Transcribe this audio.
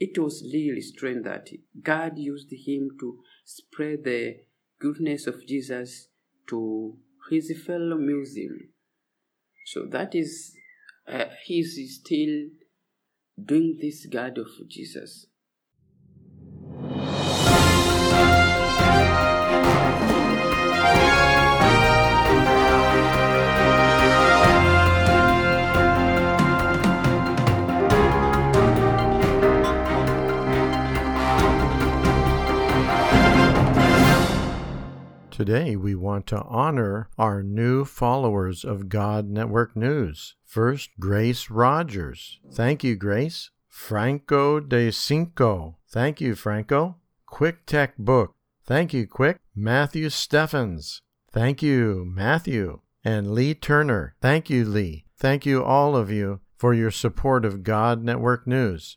It was really strange that God used him to spread the goodness of Jesus to his fellow Muslims. So that is, he's still doing this God of Jesus. Today, we want to honor our new followers of God Network News. First, Grace Rogers. Thank you, Grace. Franco de Cinco. Thank you, Franco. Quick Tech Book. Thank you, Quick. Matthew Steffens. Thank you, Matthew. And Lee Turner. Thank you, Lee. Thank you, all of you, for your support of God Network News.